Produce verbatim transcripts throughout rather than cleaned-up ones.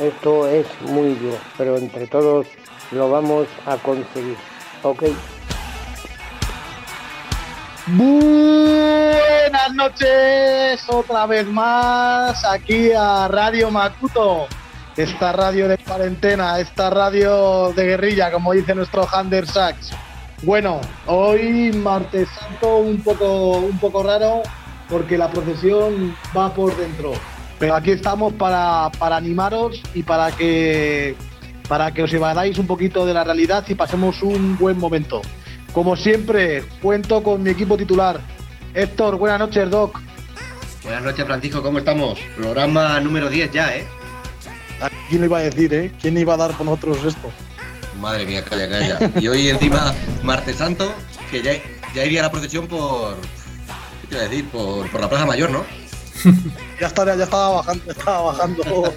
Esto es muy duro, pero entre todos lo vamos a conseguir, ¿ok? Buenas noches, otra vez más, aquí a Radio Macuto, esta radio de cuarentena, esta radio de guerrilla, como dice nuestro Hander Sachs. Bueno, hoy martes santo un poco, un poco raro, porque la procesión va por dentro. Pero aquí estamos para, para animaros y para que, para que os evadáis un poquito de la realidad y pasemos un buen momento. Como siempre, cuento con mi equipo titular. Héctor, buenas noches, Doc. Buenas noches, Francisco, ¿cómo estamos? Programa número diez ya, ¿eh? ¿Quién lo iba a decir, eh? ¿Quién iba a dar por nosotros esto? Madre mía, calla, calla. Y hoy encima, martes santo, que ya, ya iría la procesión por... ¿Qué te iba a decir? Por, por la Plaza Mayor, ¿no? Ya estaba, ya estaba bajando, estaba bajando.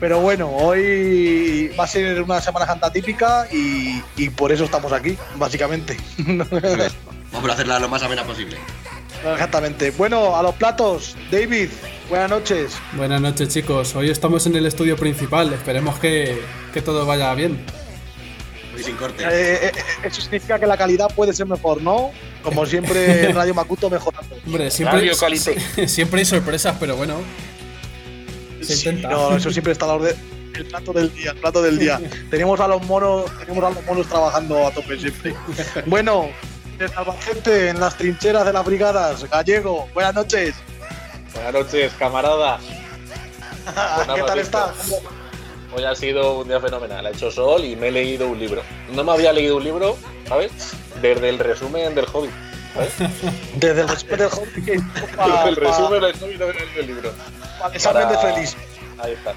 Pero bueno, hoy va a ser una Semana Santa típica y, y por eso estamos aquí, básicamente. Vamos a hacerla lo más amena posible. Exactamente. Bueno, a los platos, David, buenas noches. Buenas noches, chicos. Hoy estamos en el estudio principal, esperemos que, que todo vaya bien. Muy sin cortes. Eh, eh, eso significa que la calidad puede ser mejor, ¿no? Como siempre, Radio Macuto mejorando. Hombre, siempre, Radio Calité. Siempre hay sorpresas, pero bueno. Se sí, intenta. No, eso siempre está a la orden. El plato del día, el plato del día. Tenemos a los monos, tenemos a los monos trabajando a tope siempre. Bueno, desde Albacete, en las trincheras de las brigadas, Gallego, buenas noches. Buenas noches, camaradas. ¿Qué tal estás? Hoy ha sido un día fenomenal, ha hecho sol y me he leído un libro. No me había leído un libro, ¿sabes? Desde el resumen del Hobbit, ¿sabes? Desde el resumen del Hobbit. Desde el resumen del Hobbit no me he leído el libro. Para examen de feliz. Ahí está,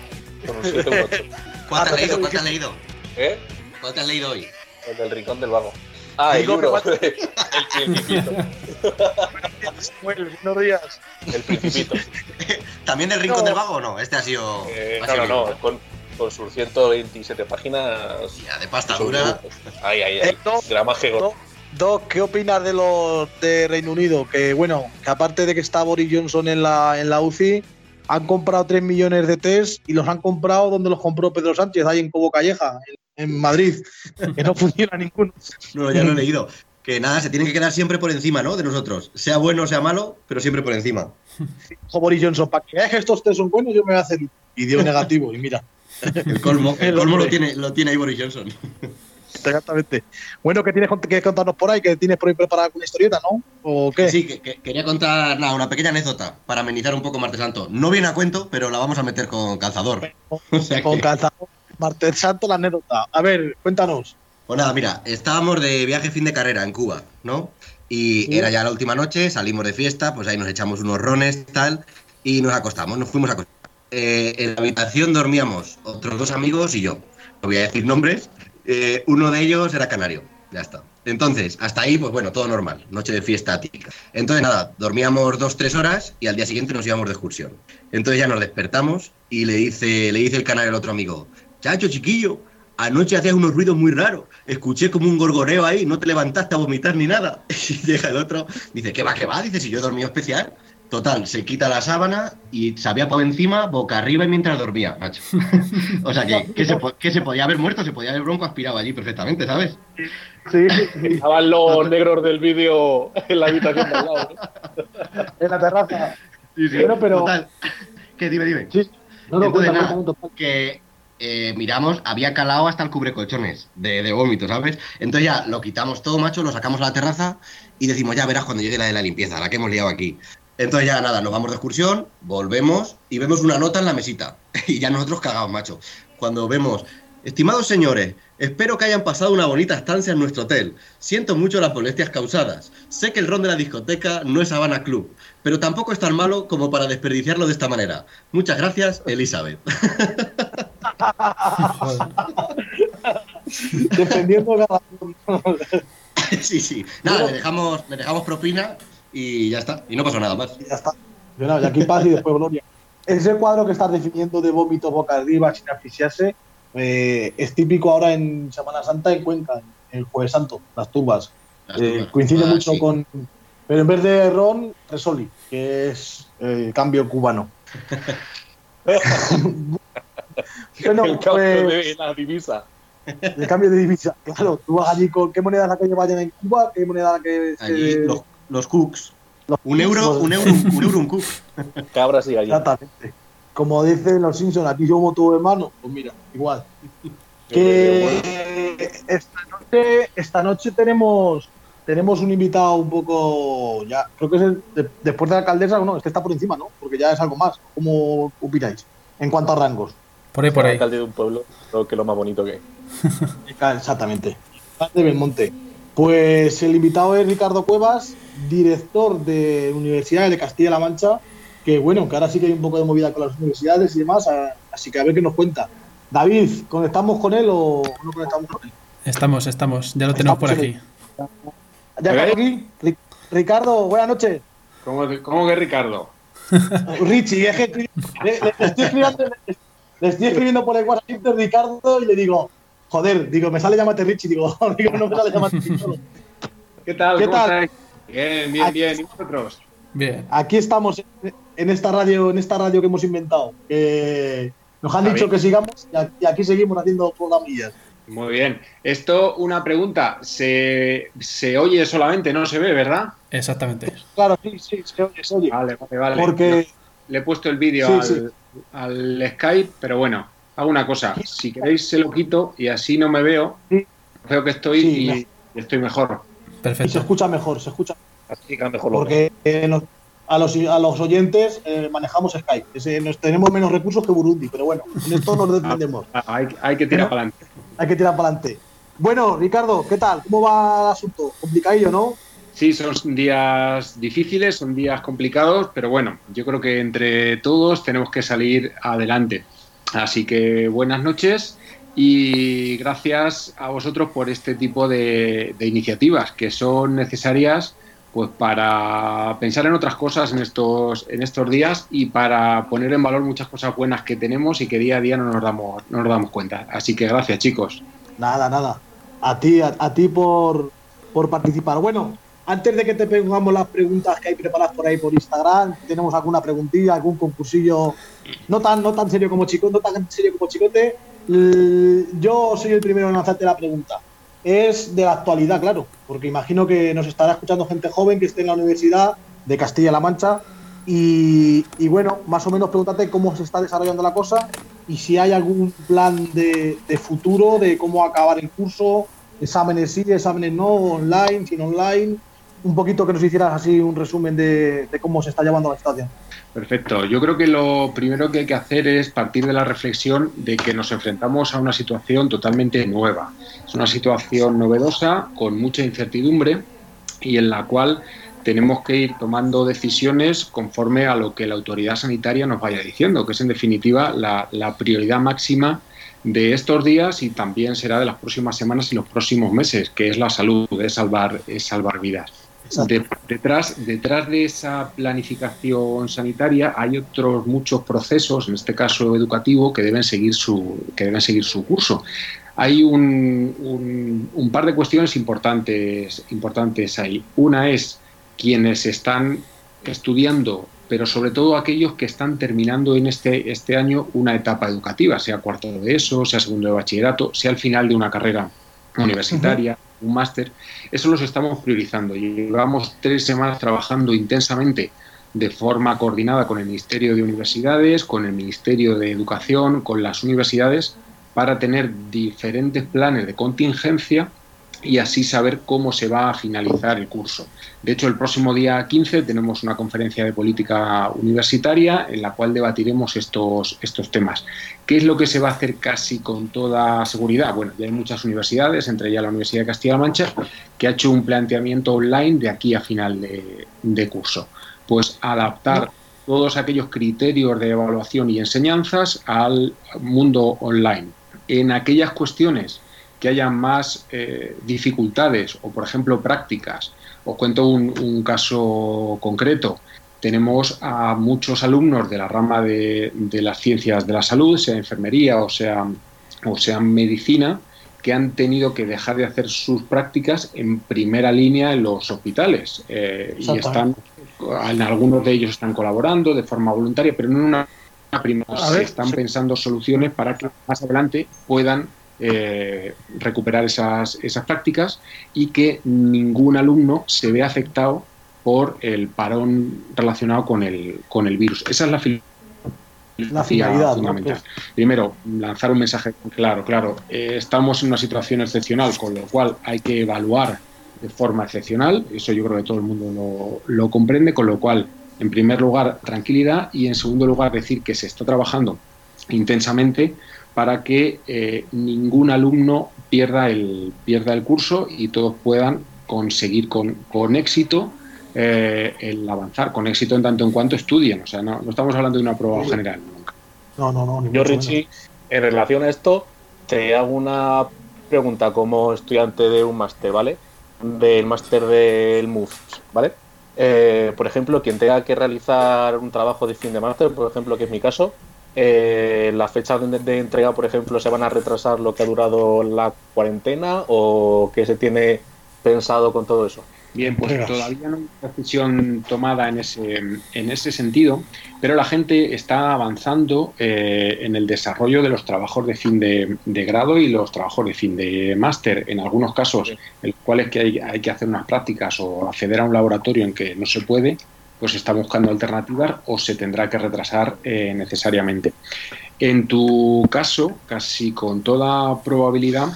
con un siete u ocho. ¿Cuál te has leído? ¿Cuál te has leído? ¿Eh? ¿Cuál te has leído hoy? El del Rincón del Vago. Ah, el libro. El Principito. Buenos días. El Principito. ¿También del Rincón del Vago o no? Este ha sido... No, no, no. Con sus ciento veintisiete páginas. Ya, de pasta dura. Ay, ay, ay. Eh, Doc, gramaje gordo. Doc, ¿qué opinas de los de Reino Unido? Que bueno, que aparte de que está Boris Johnson en la, en la U C I, han comprado tres millones de test y los han comprado donde los compró Pedro Sánchez, ahí en Cobo Calleja, en, en Madrid, que no funciona ninguno. No, ya lo he leído. Que nada, se tienen que quedar siempre por encima, ¿no? De nosotros. Sea bueno o sea malo, pero siempre por encima. Ojo, Boris Johnson, para que veas que estos test son buenos, yo me voy a hacer y dio negativo, y mira. El colmo, el colmo lo tiene, lo tiene ahí Boris Johnson. Exactamente. Bueno, ¿qué tienes que contarnos por ahí? ¿Que tienes por ahí preparada una historieta, no? ¿O qué? Sí, que, que quería contar nada, una pequeña anécdota para amenizar un poco Martes Santo. No viene a cuento, pero la vamos a meter con calzador. Con, o sea que... con calzador. Martes Santo, la anécdota. A ver, cuéntanos. Pues nada, mira, estábamos de viaje fin de carrera en Cuba, ¿no? Y sí. Era ya la última noche, salimos de fiesta, pues ahí nos echamos unos rones, tal, y nos acostamos, nos fuimos a acostar. Eh, en la habitación dormíamos otros dos amigos y yo. No voy a decir nombres. Eh, uno de ellos era canario. Ya está. Entonces, hasta ahí, pues bueno, todo normal. Noche de fiesta típica. Entonces, nada, dormíamos dos, tres horas y al día siguiente nos íbamos de excursión. Entonces ya nos despertamos y le dice, le dice el canario al otro amigo: chacho, chiquillo, anoche hacías unos ruidos muy raros. Escuché como un gorgoreo ahí, no te levantaste a vomitar ni nada. Y llega el otro, dice: ¿qué va, qué va? Dice, si yo he dormido especial. Total, se quita la sábana y se había por encima, boca arriba y mientras dormía, macho. O sea, que, que, se, que se podía haber muerto, se podía haber bronco aspirado allí perfectamente, ¿sabes? Sí, estaban los negros del vídeo en la habitación de al lado, ¿no? En la terraza. Sí, sí, pero, pero... Total, que dime, dime. Sí. No, no, entonces, nada, que eh, miramos, había calado hasta el cubrecolchones de, de vómito, ¿sabes? Entonces ya lo quitamos todo, macho, lo sacamos a la terraza y decimos, ya verás cuando llegue la de la limpieza, la que hemos liado aquí. Entonces ya nada, nos vamos de excursión, volvemos y vemos una nota en la mesita. Y ya nosotros cagados, macho. Cuando vemos, estimados señores, espero que hayan pasado una bonita estancia en nuestro hotel. Siento mucho las molestias causadas. Sé que el ron de la discoteca no es Habana Club, pero tampoco es tan malo como para desperdiciarlo de esta manera. Muchas gracias, Elizabeth. Dependiendo de la... Sí, sí. Nada, le dejamos, le dejamos propina... Y ya está, y no pasó nada más. Ya está. Yo nada, y aquí paz y después gloria. Ese cuadro que estás definiendo de vómito boca arriba sin asfixiarse eh, es típico ahora en Semana Santa en Cuenca, en Jueves Santo, las tumbas. Eh, coincide ah, mucho sí. con... Pero en vez de ron, resoli, que es eh, cambio cubano. Bueno, el cambio pues, de la divisa. El cambio de divisa, claro. Tú vas allí con qué moneda es la que llevan en Cuba, qué moneda la que... Allí eh, los, los cooks. Los un, cooks euro, los... un euro, un euro, un euro, un cook. Cabras y gallinas. Exactamente. Como dicen los Simpsons, aquí yo como tu hermano. Pues mira, igual. Que esta noche, esta noche tenemos tenemos un invitado un poco ya, creo que es el, de, después de la alcaldesa, no, este está por encima, ¿no? Porque ya es algo más. ¿Cómo opináis? En cuanto a rangos. Por ahí, por ahí. El alcalde de un pueblo, creo que es lo más bonito que hay. Exactamente. De Belmonte. Pues el invitado es Ricardo Cuevas, director de Universidad de Castilla-La Mancha, que bueno, que ahora sí que hay un poco de movida con las universidades y demás, así que a ver qué nos cuenta. David, ¿conectamos con él o no conectamos con él? Estamos, estamos, ya lo tenemos por aquí. ¿Ya está aquí? Ricardo, buenas noches. ¿Cómo, cómo que Ricardo? Richie, es que le, le, estoy escribiendo, le, le estoy escribiendo por el WhatsApp de Ricardo y le digo, joder, digo, me sale llamarte Richie, digo, digo no me sale llamarte Ricardo. ¿Qué tal? ¿Qué ¿Cómo tal? Estáis? Bien, bien, bien, ¿y vosotros? Bien. Aquí estamos en esta radio, en esta radio que hemos inventado. Eh, Nos han dicho que sigamos y aquí seguimos haciendo programillas. Muy bien. Esto, una pregunta. Se, se oye solamente, no se ve, ¿verdad? Exactamente. Claro, sí, sí, se oye, se oye. Vale, vale, vale. Porque... Le he puesto el vídeo sí, al, sí. al Skype, pero bueno, hago una cosa. Si queréis se lo quito y así no me veo. Sí. Creo que estoy sí, y me... estoy mejor. Perfecto. Y se escucha mejor, se escucha así que mejor. Porque eh, nos... A los, a los oyentes eh, manejamos Skype. Es, eh, nos tenemos menos recursos que Burundi, pero bueno, en esto nos defendemos. hay, hay que tirar para adelante. Hay que tirar para adelante. Bueno, Ricardo, ¿qué tal? ¿Cómo va el asunto? ¿Complicadillo, no? Sí, son días difíciles, son días complicados, pero bueno, yo creo que entre todos tenemos que salir adelante. Así que buenas noches y gracias a vosotros por este tipo de, de iniciativas que son necesarias pues para pensar en otras cosas en estos en estos días y para poner en valor muchas cosas buenas que tenemos y que día a día no nos damos no nos damos cuenta. Así que gracias, chicos. Nada, nada. A ti a, a ti por por participar. Bueno, antes de que te pongamos las preguntas que hay preparadas por ahí por Instagram, tenemos alguna preguntilla, algún concursillo no tan no tan serio como Chicote, no tan serio como Chicote. Yo soy el primero en lanzarte la pregunta. Es de la actualidad, claro, porque imagino que nos estará escuchando gente joven que esté en la Universidad de Castilla-La Mancha y, y bueno, más o menos pregúntate cómo se está desarrollando la cosa y si hay algún plan de, de futuro de cómo acabar el curso, exámenes sí, exámenes no, online, sin online, un poquito que nos hicieras así un resumen de, de cómo se está llevando la situación. Perfecto. Yo creo que lo primero que hay que hacer es partir de la reflexión de que nos enfrentamos a una situación totalmente nueva. Es una situación novedosa, con mucha incertidumbre y en la cual tenemos que ir tomando decisiones conforme a lo que la autoridad sanitaria nos vaya diciendo, que es en definitiva la, la prioridad máxima de estos días y también será de las próximas semanas y los próximos meses, que es la salud, es salvar, es salvar vidas. De, detrás, detrás de esa planificación sanitaria hay otros muchos procesos, en este caso educativo, que deben seguir su, que deben seguir su curso. Hay un, un, un par de cuestiones importantes, importantes ahí. Una es quienes están estudiando, pero sobre todo aquellos que están terminando en este, este año una etapa educativa, sea cuarto de ESO, sea segundo de bachillerato, sea al final de una carrera universitaria. Uh-huh. Un máster, eso los estamos priorizando. Llevamos tres semanas trabajando intensamente de forma coordinada con el Ministerio de Universidades, con el Ministerio de Educación, con las universidades, para tener diferentes planes de contingencia y así saber cómo se va a finalizar el curso. De hecho, el próximo día quince tenemos una conferencia de política universitaria en la cual debatiremos estos, estos temas. ¿Qué es lo que se va a hacer casi con toda seguridad? Bueno, ya hay muchas universidades, entre ellas la Universidad de Castilla-La Mancha, que ha hecho un planteamiento online de aquí a final de, de curso. Pues adaptar todos aquellos criterios de evaluación y enseñanzas al mundo online. En aquellas cuestiones que haya más eh, dificultades o, por ejemplo, prácticas. Os cuento un, un caso concreto. Tenemos a muchos alumnos de la rama de, de las ciencias de la salud, sea enfermería o sea, o sea medicina, que han tenido que dejar de hacer sus prácticas en primera línea en los hospitales. Eh, y están, en algunos de ellos están colaborando de forma voluntaria, pero no en una, una primera. Se ver, están sí. pensando soluciones para que más adelante puedan eh, recuperar esas, esas prácticas y que ningún alumno se vea afectado por el parón relacionado con el, con el virus. Esa es la filosofía. La finalidad fundamental. ¿No? Pues... Primero, lanzar un mensaje claro, claro. Eh, estamos en una situación excepcional, con lo cual hay que evaluar de forma excepcional. Eso yo creo que todo el mundo lo, lo comprende, con lo cual, en primer lugar, tranquilidad y, en segundo lugar, decir que se está trabajando intensamente para que eh, ningún alumno pierda el, pierda el curso y todos puedan conseguir con, con éxito Eh, el avanzar con éxito en tanto en cuanto estudien. O sea, no, no estamos hablando de una prueba general. No, no, no. Yo, Richie, en relación a esto, te hago una pregunta como estudiante de un máster, ¿vale? Del máster del M U F, ¿vale? Eh, por ejemplo, quien tenga que realizar un trabajo de fin de máster, por ejemplo, que es mi caso, eh, ¿las fechas de, de entrega, por ejemplo, se van a retrasar lo que ha durado la cuarentena o qué se tiene pensado con todo eso? Bien, pues todavía no hay una decisión tomada en ese, en ese sentido, pero la gente está avanzando eh, en el desarrollo de los trabajos de fin de, de grado y los trabajos de fin de máster. En algunos casos, en los cuales que hay, hay que hacer unas prácticas o acceder a un laboratorio en que no se puede, pues está buscando alternativas o se tendrá que retrasar eh, necesariamente. En tu caso, casi con toda probabilidad,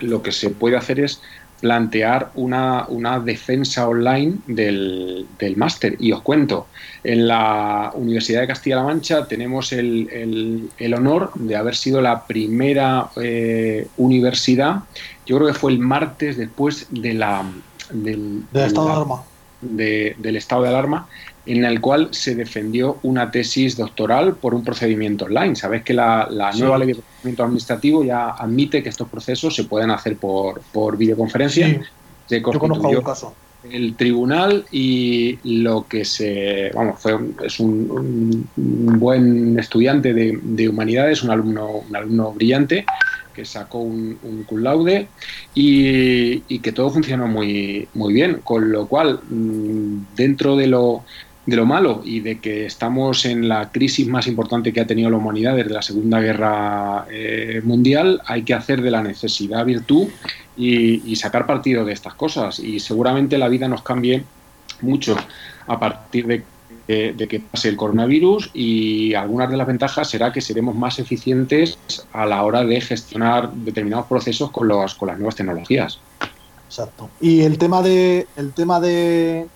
lo que se puede hacer es plantear una, una defensa online del, del máster. Y os cuento, en la Universidad de Castilla-La Mancha tenemos el, el, el honor de haber sido la primera eh, universidad, yo creo que fue el martes después de la, del, del, estado de la, de alarma. De, del estado de alarma, en el cual se defendió una tesis doctoral por un procedimiento online. Sabéis que la, la sí. nueva ley de procedimiento administrativo ya admite que estos procesos se pueden hacer por, por videoconferencia. Sí. Se constituyó. Yo conozco un caso. El tribunal y lo que se... Vamos, fue es un, un buen estudiante de, de humanidades, un alumno, un alumno brillante, que sacó un, un cum laude y, y que todo funcionó muy, muy bien. Con lo cual, dentro de lo... de lo malo y de que estamos en la crisis más importante que ha tenido la humanidad desde la Segunda Guerra eh, Mundial, hay que hacer de la necesidad virtud y, y sacar partido de estas cosas. Y seguramente la vida nos cambie mucho a partir de, de, de que pase el coronavirus, y algunas de las ventajas será que seremos más eficientes a la hora de gestionar determinados procesos con, los, con las nuevas tecnologías. Exacto. Y el tema de... El tema de...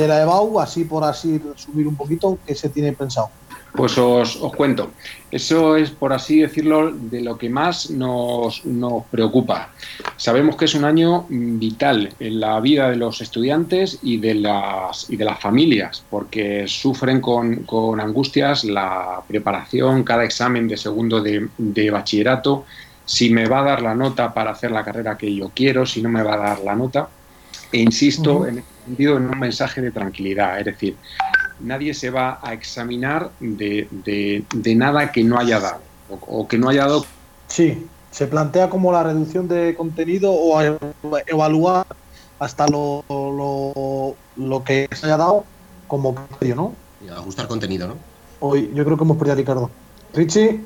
de la E B A U, así por así resumir un poquito, ¿qué se tiene pensado? Pues os, os cuento. Eso es, por así decirlo, de lo que más nos, nos preocupa. Sabemos que es un año vital en la vida de los estudiantes y de las, y de las familias, porque sufren con, con angustias la preparación, cada examen de segundo de, de bachillerato, si me va a dar la nota para hacer la carrera que yo quiero, si no me va a dar la nota. E insisto, uh-huh. en este sentido, en un mensaje de tranquilidad. Es decir, nadie se va a examinar de, de, de nada que no haya dado o, o que no haya dado. Sí, se plantea como la reducción de contenido o evaluar hasta lo, lo, lo que se haya dado como criterio, ¿no? Y ajustar contenido, ¿no? Hoy yo creo que hemos perdido a Ricardo. Richie,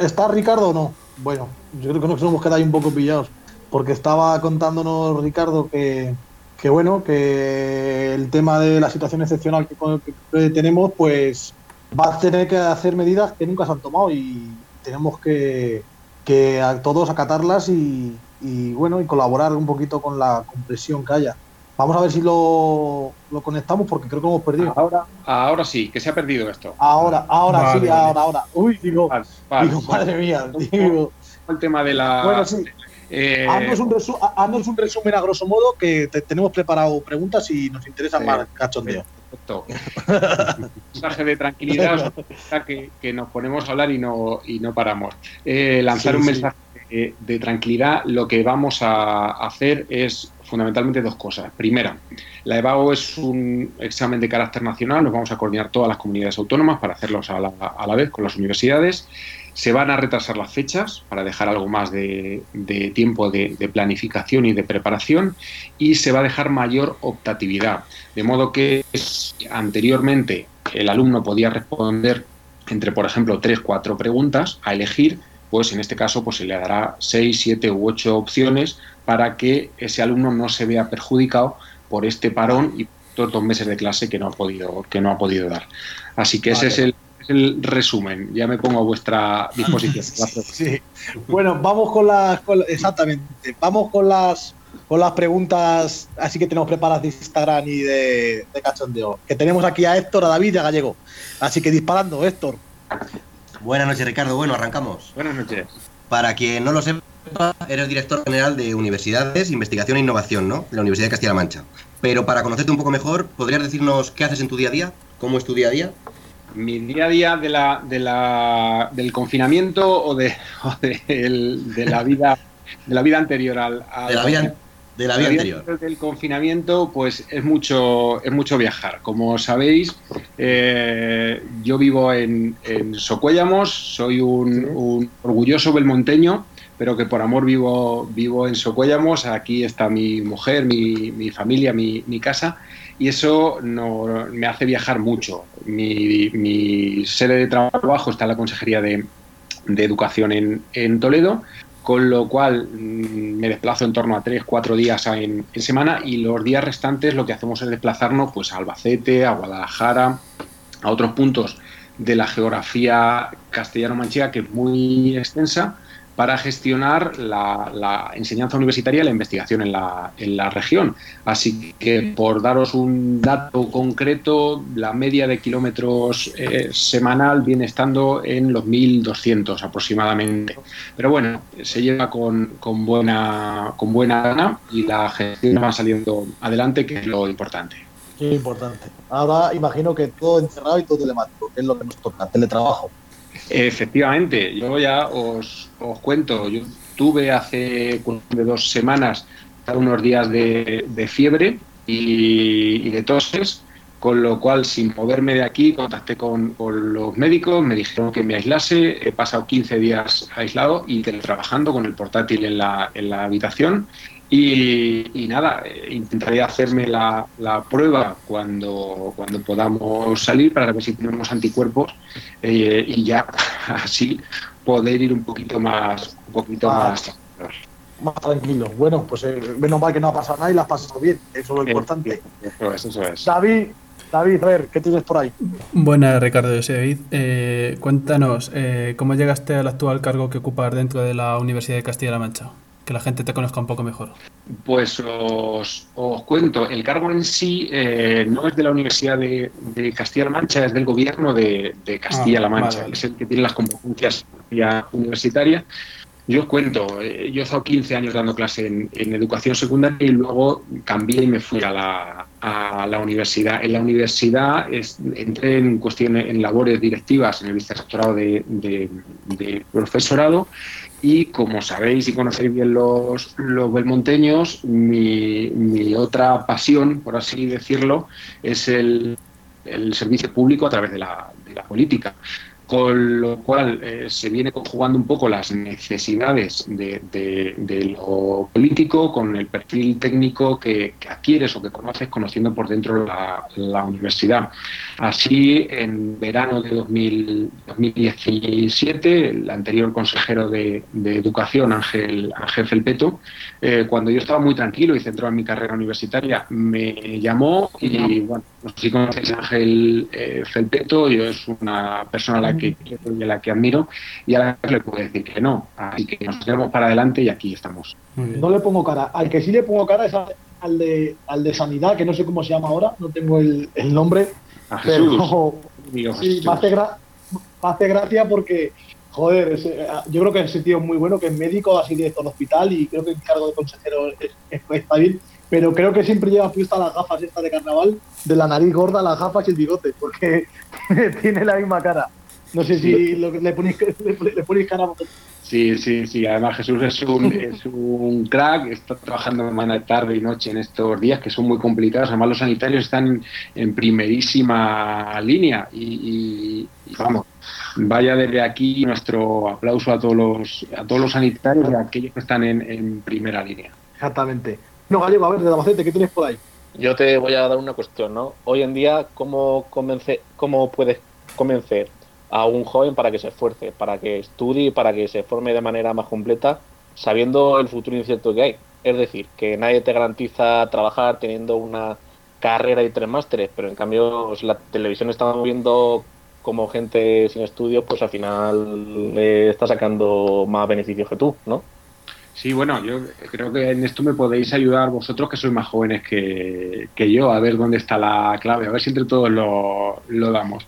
¿está Ricardo o no? Bueno, yo creo que nos hemos quedado ahí un poco pillados porque estaba contándonos Ricardo que... que bueno, que el tema de la situación excepcional que, que tenemos, pues va a tener que hacer medidas que nunca se han tomado y tenemos que, que a todos acatarlas y, y bueno, y colaborar un poquito con la compresión que haya. Vamos a ver si lo, lo conectamos porque creo que lo hemos perdido. Ahora, ahora sí, que se ha perdido esto. Ahora, ahora vale, sí, vale. ahora, ahora. Uy, digo, vale, vale, digo vale. madre mía. Digo. El tema de la... Bueno, sí. Eh, haznos, un resu- haznos un resumen a grosso modo, que te- tenemos preparado preguntas y nos interesan eh, más cachondeo. Perfecto. Un mensaje de tranquilidad que, que nos ponemos a hablar y no, y no paramos. Eh, lanzar sí, un sí. mensaje de, de tranquilidad. Lo que vamos a hacer es fundamentalmente dos cosas. Primera, la E V A U es un examen de carácter nacional. Nos vamos a coordinar todas las comunidades autónomas para hacerlos a la, a la vez con las universidades. Se van a retrasar las fechas para dejar algo más de, de tiempo de, de planificación y de preparación, y se va a dejar mayor optatividad, de modo que anteriormente el alumno podía responder entre, por ejemplo, tres, cuatro preguntas a elegir. Pues en este caso pues se le dará seis, siete u ocho opciones para que ese alumno no se vea perjudicado por este parón y todos los meses de clase que no ha podido, que no ha podido dar. Así que vale. Ese es el, el resumen. Ya me pongo a vuestra disposición. Sí, sí. Bueno, vamos con las con, exactamente. Vamos con las con las preguntas, así que tenemos preparadas de Instagram y de, de cachondeo. Que tenemos aquí a Héctor, a David y a Gallego. Así que disparando, Héctor. Buenas noches, Ricardo. Bueno, arrancamos. Buenas noches. Para quien no lo sepa, eres director general de Universidades, Investigación e Innovación, ¿no? De la Universidad de Castilla-La Mancha. Pero para conocerte un poco mejor, ¿podrías decirnos qué haces en tu día a día? ¿Cómo es tu día a día? Mi día a día de la, de la, del confinamiento o de, o de, el, de la vida de la vida anterior al, al de la vida de la vida anterior del confinamiento, pues es mucho es mucho viajar. Como sabéis, eh, yo vivo en, en Socuéllamos, soy un, un orgulloso belmonteño, pero que por amor vivo vivo en Socuéllamos. Aquí está mi mujer, mi, mi familia, mi, mi casa, y eso no, me hace viajar mucho. Mi, mi sede de trabajo está en la Consejería de, de Educación en, en Toledo, con lo cual me desplazo en torno a tres, cuatro días en, en semana, y los días restantes lo que hacemos es desplazarnos pues a Albacete, a Guadalajara, a otros puntos de la geografía castellano-manchega, que es muy extensa, para gestionar la, la enseñanza universitaria y la investigación en la, en la región. Así que, por daros un dato concreto, la media de kilómetros eh, semanal viene estando en los mil doscientos aproximadamente. Pero bueno, se lleva con, con buena con buena gana y la gestión va saliendo adelante, que es lo importante. Qué importante. Ahora imagino que todo encerrado y todo telemático, que es lo que nos toca, teletrabajo. Efectivamente, yo ya os, os cuento, yo tuve hace dos semanas unos días de, de fiebre y, y de toses, con lo cual, sin moverme de aquí, contacté con, con los médicos, me dijeron que me aislase, he pasado quince días aislado y teletrabajando con el portátil en la, en la habitación. Y, y nada, intentaré hacerme la, la prueba cuando, cuando podamos salir para ver si tenemos anticuerpos, eh, y ya así poder ir un poquito más un poquito ah, más, más tranquilo. Bueno, pues eh, menos mal que no ha pasado nada y la has pasado bien, eso es lo importante. Eso es, eso es. David, David, a ver, ¿qué tienes por ahí? Buenas, Ricardo, yo soy David. Eh, cuéntanos, eh, ¿cómo llegaste al actual cargo que ocupas dentro de la Universidad de Castilla-La Mancha? Que la gente te conozca un poco mejor. Pues os, os cuento, el cargo en sí eh, no es de la Universidad de, de Castilla-La Mancha, es del gobierno de, de Castilla-La Mancha, ah, vale. Es el que tiene las competencias universitarias. Yo os cuento, eh, yo he estado quince años dando clase en, en educación secundaria y luego cambié y me fui a la, a la universidad. En la universidad es, entré en cuestiones, en labores directivas en el vicerrectorado de, de, de profesorado. Y como sabéis y conocéis bien los, los belmonteños, mi, mi otra pasión, por así decirlo, es el, el servicio público a través de la, de la política. Con lo cual eh, se viene conjugando un poco las necesidades de, de, de lo político con el perfil técnico que, que adquieres o que conoces conociendo por dentro la, la universidad. Así, en verano de dos mil diecisiete, el anterior consejero de, de Educación, Ángel, Ángel Felpeto, eh, cuando yo estaba muy tranquilo y centrado en mi carrera universitaria, me llamó y, bueno, no sé si conocéis a Ángel eh, Felpeto, yo es una persona a la que quiero y a la que admiro, y a la que le puedo decir que no. Así que nos tenemos para adelante y aquí estamos. No le pongo cara. Al que sí le pongo cara es al, al, de, al de Sanidad, que no sé cómo se llama ahora, no tengo el, el nombre. A Jesús. Pero, Dios, sí, Jesús. Me, hace gra- me hace gracia porque, joder, es, yo creo que es un tío muy bueno, que es médico, así directo al hospital, y creo que el cargo de consejero es, es, está bien. Pero creo que siempre lleva puestas las gafas estas de carnaval, de la nariz gorda, las gafas y el bigote, porque tiene la misma cara. No sé si lo, le, ponéis, le, le ponéis cara Sí, sí, sí. Además Jesús es un, es un crack, está trabajando de mañana, tarde y noche en estos días que son muy complicados. Además los sanitarios están en primerísima línea y, y, y vamos, vaya desde aquí nuestro aplauso a todos los, a todos los sanitarios y a aquellos que están en, en primera línea. Exactamente. No, Gallego, a ver, de Albacete, ¿qué tienes por ahí? Yo te voy a dar una cuestión, ¿no? Hoy en día, ¿cómo, convence, cómo puedes convencer a un joven para que se esfuerce, para que estudie, para que se forme de manera más completa, sabiendo el futuro incierto que hay? Es decir, que nadie te garantiza trabajar teniendo una carrera y tres másteres, pero en cambio pues, la televisión está moviendo como gente sin estudios, pues al final eh, está sacando más beneficios que tú, ¿no? Sí, bueno, yo creo que en esto me podéis ayudar vosotros que sois más jóvenes que, que yo, a ver dónde está la clave, a ver si entre todos lo, lo damos.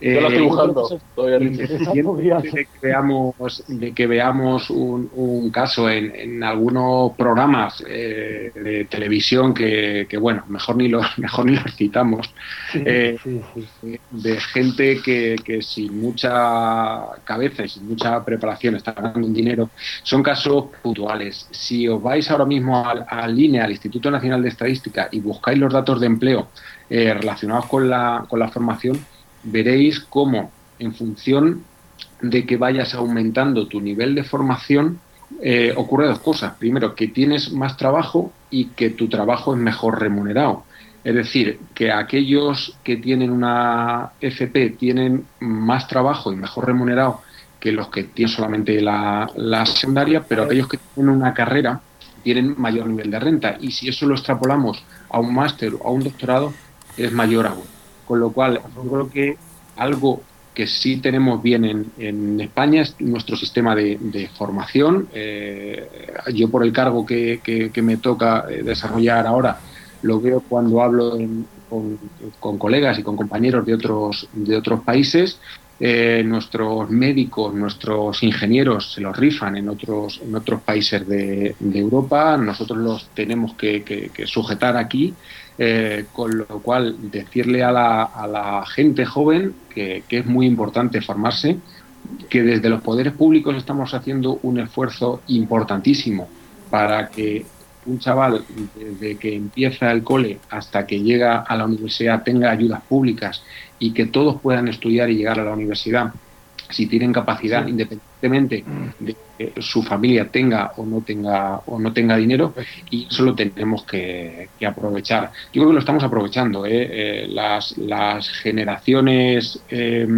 Yo lo estoy buscando. Eh, de que veamos, de que veamos un, un caso en, en algunos programas eh, de televisión que, que bueno, mejor ni los mejor ni los citamos, eh, sí, sí, sí. de gente que, que sin mucha cabeza y sin mucha preparación está ganando un dinero, son casos puntuales. Si os vais ahora mismo al, al I N E, al Instituto Nacional de Estadística, y buscáis los datos de empleo eh, relacionados con la con la formación, veréis cómo, en función de que vayas aumentando tu nivel de formación, eh, ocurre dos cosas. Primero, que tienes más trabajo y que tu trabajo es mejor remunerado. Es decir, que aquellos que tienen una F P tienen más trabajo y mejor remunerado que los que tienen solamente la, la secundaria, pero aquellos que tienen una carrera tienen mayor nivel de renta. Y si eso lo extrapolamos a un máster o a un doctorado, es mayor aún. Con lo cual, yo creo que algo que sí tenemos bien en, en España es nuestro sistema de, de formación. Eh, yo, por el cargo que, que, que me toca desarrollar ahora, lo veo cuando hablo en, con, con colegas y con compañeros de otros, de otros países. Eh, nuestros médicos, nuestros ingenieros se los rifan en otros, en otros países de, de Europa. Nosotros los tenemos que, que, que sujetar aquí. Eh, con lo cual, decirle a la, a la gente joven que, que es muy importante formarse, que desde los poderes públicos estamos haciendo un esfuerzo importantísimo para que un chaval, desde que empieza el cole hasta que llega a la universidad, tenga ayudas públicas y que todos puedan estudiar y llegar a la universidad si tienen capacidad, sí, independientemente de que su familia tenga o no tenga o no tenga dinero, y eso lo tenemos que, que aprovechar. Yo creo que lo estamos aprovechando, ¿eh? Eh, las, las generaciones eh,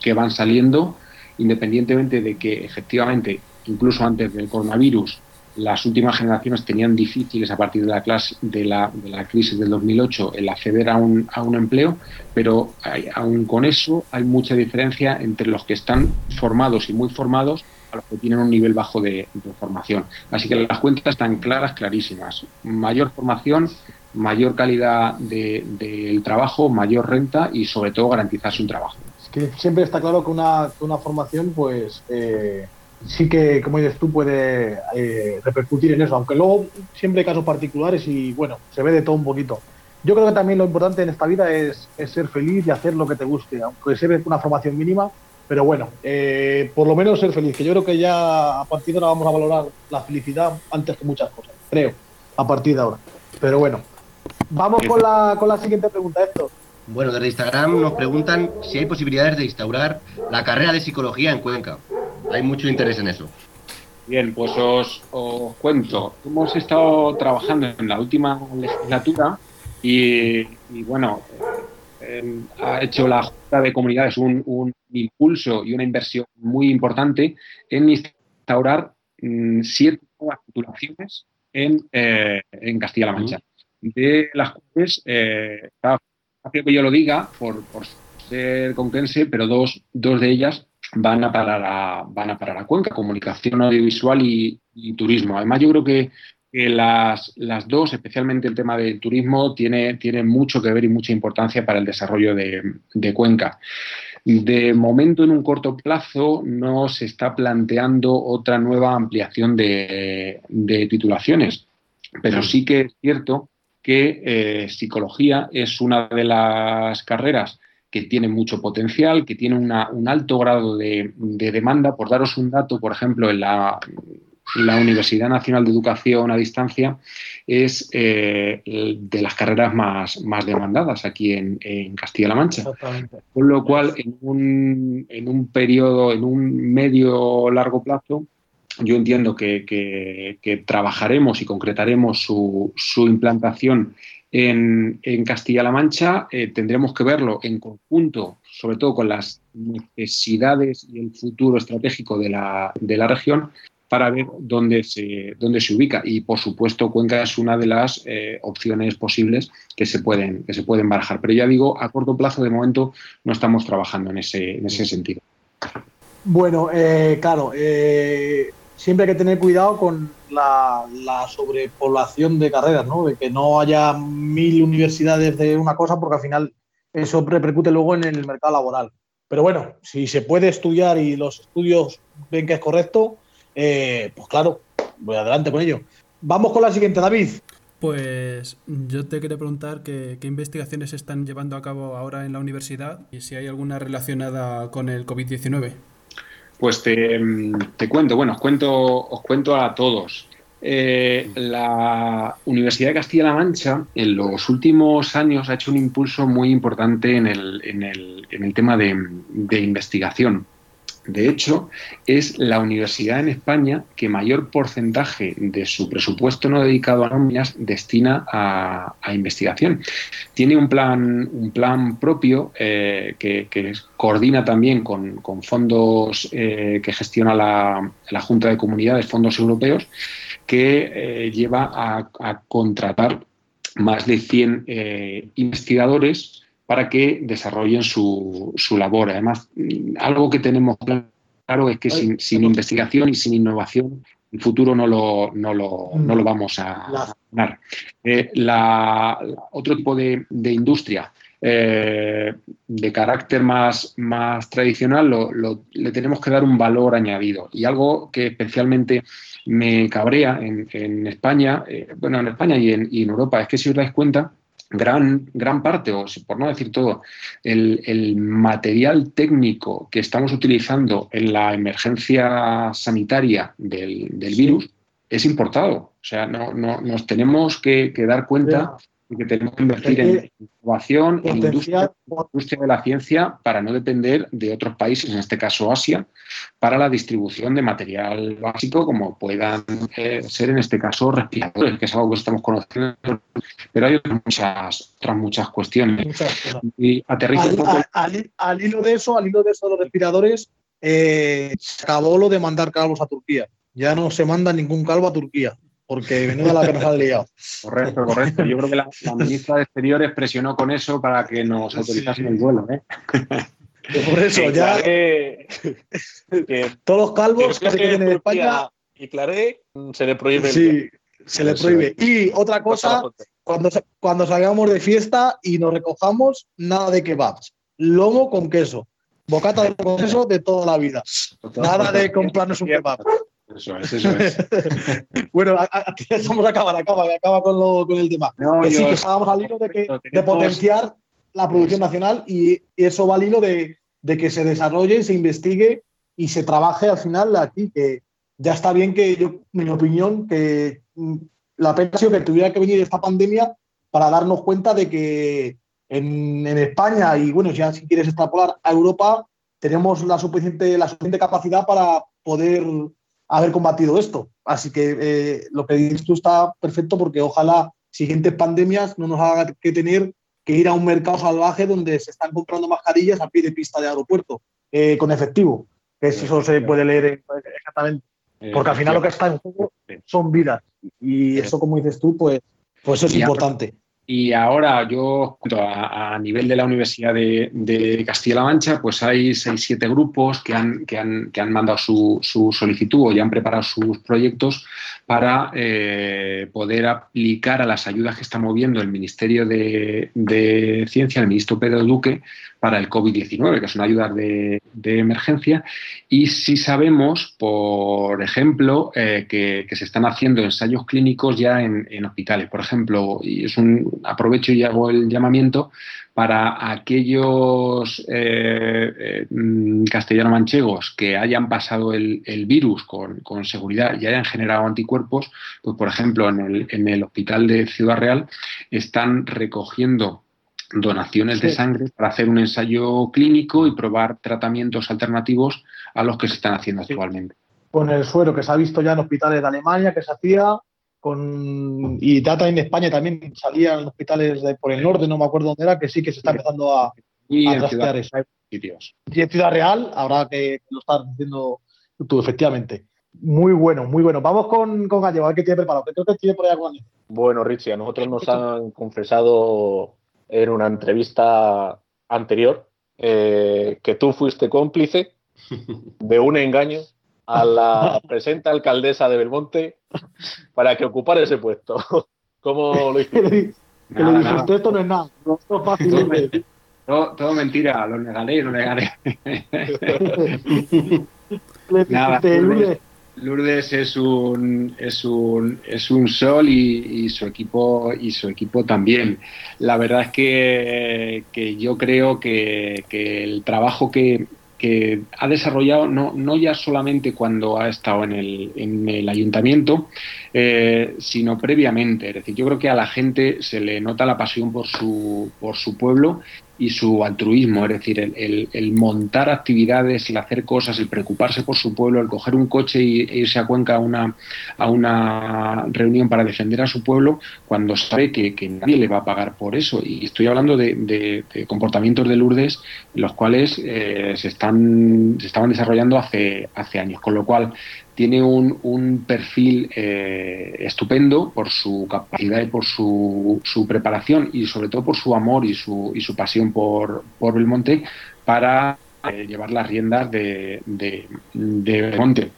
que van saliendo, independientemente de que efectivamente, incluso antes del coronavirus, las últimas generaciones tenían difíciles a partir de la, clase, de la, de la crisis del dos mil ocho el acceder a un, a un empleo, pero hay, aún con eso hay mucha diferencia entre los que están formados y muy formados a los que tienen un nivel bajo de, de formación. Así que las cuentas están claras, clarísimas. Mayor formación, mayor calidad de, del trabajo, mayor renta y sobre todo garantizarse un trabajo. Es que siempre está claro que una, una formación, pues... Eh... sí que, como dices tú, puede eh, repercutir en eso, aunque luego siempre hay casos particulares y, bueno, se ve de todo un poquito. Yo creo que también lo importante en esta vida es, es ser feliz y hacer lo que te guste, aunque sea una formación mínima, pero bueno, eh, por lo menos ser feliz, que yo creo que ya a partir de ahora vamos a valorar la felicidad antes que muchas cosas, creo, a partir de ahora. Pero bueno, vamos con la, con la siguiente pregunta, Héctor. Bueno, desde Instagram nos preguntan si hay posibilidades de instaurar la carrera de psicología en Cuenca. Hay mucho interés en eso. Bien, pues os, os cuento. Hemos estado trabajando en la última legislatura y, y bueno, eh, eh, ha hecho la Junta de Comunidades un, un impulso y una inversión muy importante en instaurar mm, siete nuevas titulaciones en, eh, en Castilla-La Mancha, de las cuales eh, está fácil que yo lo diga por, por ser conquense, pero dos, dos de ellas van a parar a, van a parar a Cuenca: Comunicación Audiovisual y, y Turismo. Además, yo creo que, que las, las dos, especialmente el tema del turismo, tiene, tiene mucho que ver y mucha importancia para el desarrollo de, de Cuenca. De momento, en un corto plazo, no se está planteando otra nueva ampliación de, de titulaciones, pero sí que es cierto que eh, psicología es una de las carreras que tienen mucho potencial, que tienen una, un alto grado de, de demanda. Por daros un dato, por ejemplo, en la, en la Universidad Nacional de Educación a Distancia es eh, de las carreras más, más demandadas aquí en, en Castilla-La Mancha. Exactamente. Con lo cual, en un, en un periodo, en un medio largo plazo, yo entiendo que, que, que trabajaremos y concretaremos su, su implantación en, en Castilla-La Mancha. Eh, tendremos que verlo en conjunto, sobre todo con las necesidades y el futuro estratégico de la, de la región, para ver dónde se, dónde se ubica. Y, por supuesto, Cuenca es una de las eh, opciones posibles que se, pueden, que se pueden barajar. Pero ya digo, a corto plazo, de momento, no estamos trabajando en ese, en ese sentido. Bueno, eh, claro... Eh... Siempre hay que tener cuidado con la, la sobrepoblación de carreras, ¿no? De que no haya mil universidades de una cosa, porque al final eso repercute luego en el mercado laboral. Pero bueno, si se puede estudiar y los estudios ven que es correcto, eh, pues claro, voy adelante con ello. Vamos con la siguiente, David. Pues yo te quería preguntar que, qué investigaciones se están llevando a cabo ahora en la universidad y si hay alguna relacionada con el covid diecinueve. Pues te, te cuento, bueno, os cuento, os cuento a todos. Eh, la Universidad de Castilla-La Mancha en los últimos años ha hecho un impulso muy importante en el, en el, en el tema de, de investigación. De hecho, es la universidad en España que mayor porcentaje de su presupuesto no dedicado a nóminas destina a, a investigación. Tiene un plan, un plan propio eh, que, que coordina también con, con fondos eh, que gestiona la, la Junta de Comunidades, fondos europeos, que eh, lleva a, a contratar más de cien eh, investigadores para que desarrollen su, su labor. Además, algo que tenemos claro es que sin, sin investigación y sin innovación el futuro no lo, no lo, no lo vamos a ganar. Eh, la, la, otro tipo de, de industria eh, de carácter más, más tradicional lo, lo, le tenemos que dar un valor añadido. Y algo que especialmente me cabrea en, en España, eh, bueno, en España y en, y en Europa, es que si os dais cuenta, Gran, gran parte, o por no decir todo, el, el material técnico que estamos utilizando en la emergencia sanitaria del, del virus es importado. O sea, no, no, nos tenemos que, que dar cuenta de que tenemos que invertir en innovación, en industria, en industria de la ciencia, para no depender de otros países, en este caso Asia, para la distribución de material básico, como puedan eh, ser en este caso respiradores, que es algo que estamos conociendo, pero hay otras muchas, otras muchas cuestiones. Muchas y aterrizo al, un poco. Al, al, al hilo de eso, al hilo de eso de los respiradores, eh, se acabó lo de mandar calvos a Turquía. Ya no se manda ningún calvo a Turquía, porque menuda la que nos han liado. Correcto, correcto. Yo creo que la, la ministra de Exteriores presionó con eso para que nos autorizasen sí. el vuelo, ¿eh? Por eso, sí, ya que, que, todos los calvos que, que se queden en España y Claré se le prohíbe. Sí, se le prohíbe. Y otra cosa, cuando, cuando salgamos de fiesta y nos recojamos, nada de kebabs. Lomo con queso. Bocata de lomo con queso de toda la vida. Nada de comprarnos un kebab. Eso es, eso es. Bueno, aquí estamos a acabar, acaba, acaba con, lo, con el tema. No, que Dios, sí, que estábamos al hilo de, que, tenemos... de potenciar la producción nacional y eso va al hilo de, de que se desarrolle, se investigue y se trabaje al final aquí. Que ya está bien que, yo, en mi opinión, que la pena ha sido que tuviera que venir esta pandemia para darnos cuenta de que en, en España, y bueno, ya si quieres extrapolar a Europa, tenemos la suficiente, la suficiente capacidad para poder haber combatido esto. Así que eh, lo que dices tú está perfecto, porque ojalá siguientes pandemias no nos haga que tener que ir a un mercado salvaje donde se están comprando mascarillas a pie de pista de aeropuerto, eh, con efectivo, que sí, eso sí, se puede leer exactamente, eh, porque al final sí, lo que está en juego son vidas, y sí, eso, como dices tú, pues, pues es y importante. Ahora, y ahora yo, a, a nivel de la Universidad de, de Castilla-La Mancha, pues hay seis siete grupos que han, que han, que han mandado su, su solicitud o ya han preparado sus proyectos para eh, poder aplicar a las ayudas que está moviendo el Ministerio de, de Ciencia, el ministro Pedro Duque, para el covid diecinueve, que son ayudas de, de emergencia. Y sí sabemos, por ejemplo, eh, que, que se están haciendo ensayos clínicos ya en, en hospitales. Por ejemplo, y es un, aprovecho y hago el llamamiento para aquellos eh, eh, castellano-manchegos que hayan pasado el, el virus con, con seguridad y hayan generado anticuerpos, pues por ejemplo en el, en el hospital de Ciudad Real están recogiendo donaciones sí. de sangre para hacer un ensayo clínico y probar tratamientos alternativos a los que se están haciendo sí. actualmente. Con el suero que se ha visto ya en hospitales de Alemania, que se hacía, con y data en España también salía en hospitales de, por el norte, no me acuerdo dónde era, que sí que se está empezando a, y a trastear eso. Y en Ciudad Real, ahora que lo estás diciendo tú, efectivamente. Muy bueno, muy bueno. Vamos con, con Gallego, a ver qué tiene preparado. Creo que tiene por allá, Juan. Bueno, Richie, a nosotros nos han confesado en una entrevista anterior eh, que tú fuiste cómplice de un engaño a la presente alcaldesa de Belmonte para que ocupara ese puesto. ¿Cómo lo hiciste? Que le dijiste, esto no es nada, no es fácil. Todo, todo mentira, lo negaré, lo negaré. Le nada, Lourdes, Lourdes es un es un es un sol y, y su equipo y su equipo también. La verdad es que, que yo creo que, que el trabajo que que ha desarrollado, no, no ya solamente cuando ha estado en el, en el ayuntamiento, eh, sino previamente. Es decir, yo creo que a la gente se le nota la pasión por su, por su pueblo y su altruismo. Es decir, el, el, el montar actividades, el hacer cosas, el preocuparse por su pueblo, el coger un coche e irse a Cuenca a una, a una reunión para defender a su pueblo, cuando sabe que, que nadie le va a pagar por eso. Y estoy hablando de, de, de comportamientos de Lourdes, los cuales eh, se están se estaban desarrollando hace, hace años, con lo cual tiene un, un perfil eh, estupendo por su capacidad y por su, su preparación y sobre todo por su amor y su, y su pasión por, por Belmonte para eh, llevar las riendas de, de, de Belmonte.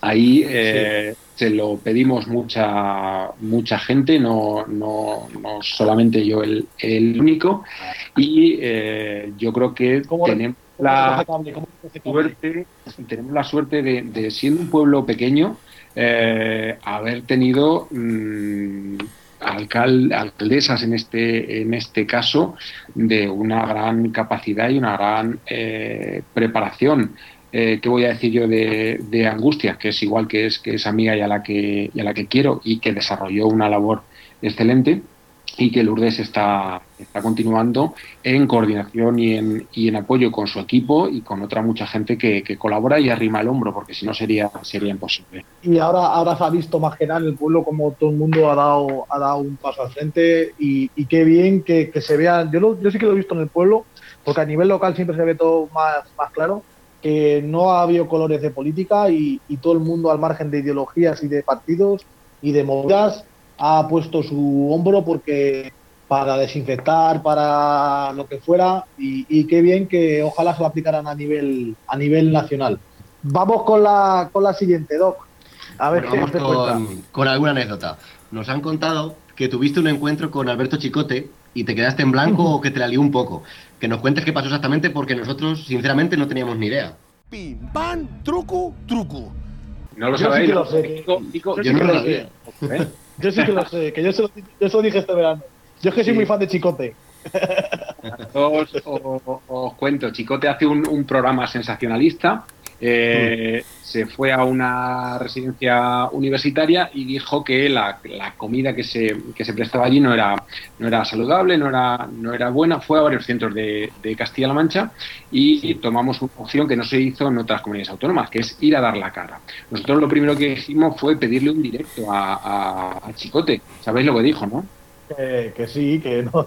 Ahí eh, sí. se lo pedimos mucha mucha gente, no, no, no solamente yo el, el único, y eh, yo creo que tenemos... La suerte, tenemos la suerte de, de siendo un pueblo pequeño, eh, haber tenido mmm, alcal, alcaldesas en este en este caso de una gran capacidad y una gran eh, preparación. Eh, ¿Qué voy a decir yo de, de Angustias, que es igual que es que es amiga y a la que y a la que quiero y que desarrolló una labor excelente? Y que Lourdes está, está continuando en coordinación y en, y en apoyo con su equipo y con otra mucha gente que, que colabora y arrima el hombro, porque si no sería sería imposible. Y ahora ahora se ha visto más que nada en el pueblo como todo el mundo ha dado ha dado un paso al frente y, y qué bien que, que se vea. Yo lo, yo sí que lo he visto en el pueblo, porque a nivel local siempre se ve todo más, más claro, que no ha habido colores de política y, y todo el mundo al margen de ideologías y de partidos y de movidas ha puesto su hombro porque para desinfectar, para lo que fuera, y, y qué bien que ojalá se lo aplicaran a nivel a nivel nacional. Vamos con la con la siguiente, Doc. A ver, bueno, vamos con, con alguna anécdota. Nos han contado que tuviste un encuentro con Alberto Chicote y te quedaste en blanco o que te la lió un poco. Que nos cuentes qué pasó exactamente, porque nosotros, sinceramente, no teníamos ni idea. Pim, pam, truco, truco. No lo sabéis. Yo sí que lo sé. Yo sí que lo sé, que yo se lo, yo se lo dije este verano. Yo es que soy sí. muy fan de Chicote. Os, os, os cuento, Chicote hace un, un programa sensacionalista, eh, mm. se fue a una residencia universitaria y dijo que la, la comida que se, que se prestaba allí no era, no era saludable, no era, no era buena. Fue a varios centros de, de Castilla-La Mancha y sí. tomamos una opción que no se hizo en otras comunidades autónomas, que es ir a dar la cara. Nosotros lo primero que hicimos fue pedirle un directo a, a, a Chicote. ¿Sabéis lo que dijo, no? Eh, que sí, que no.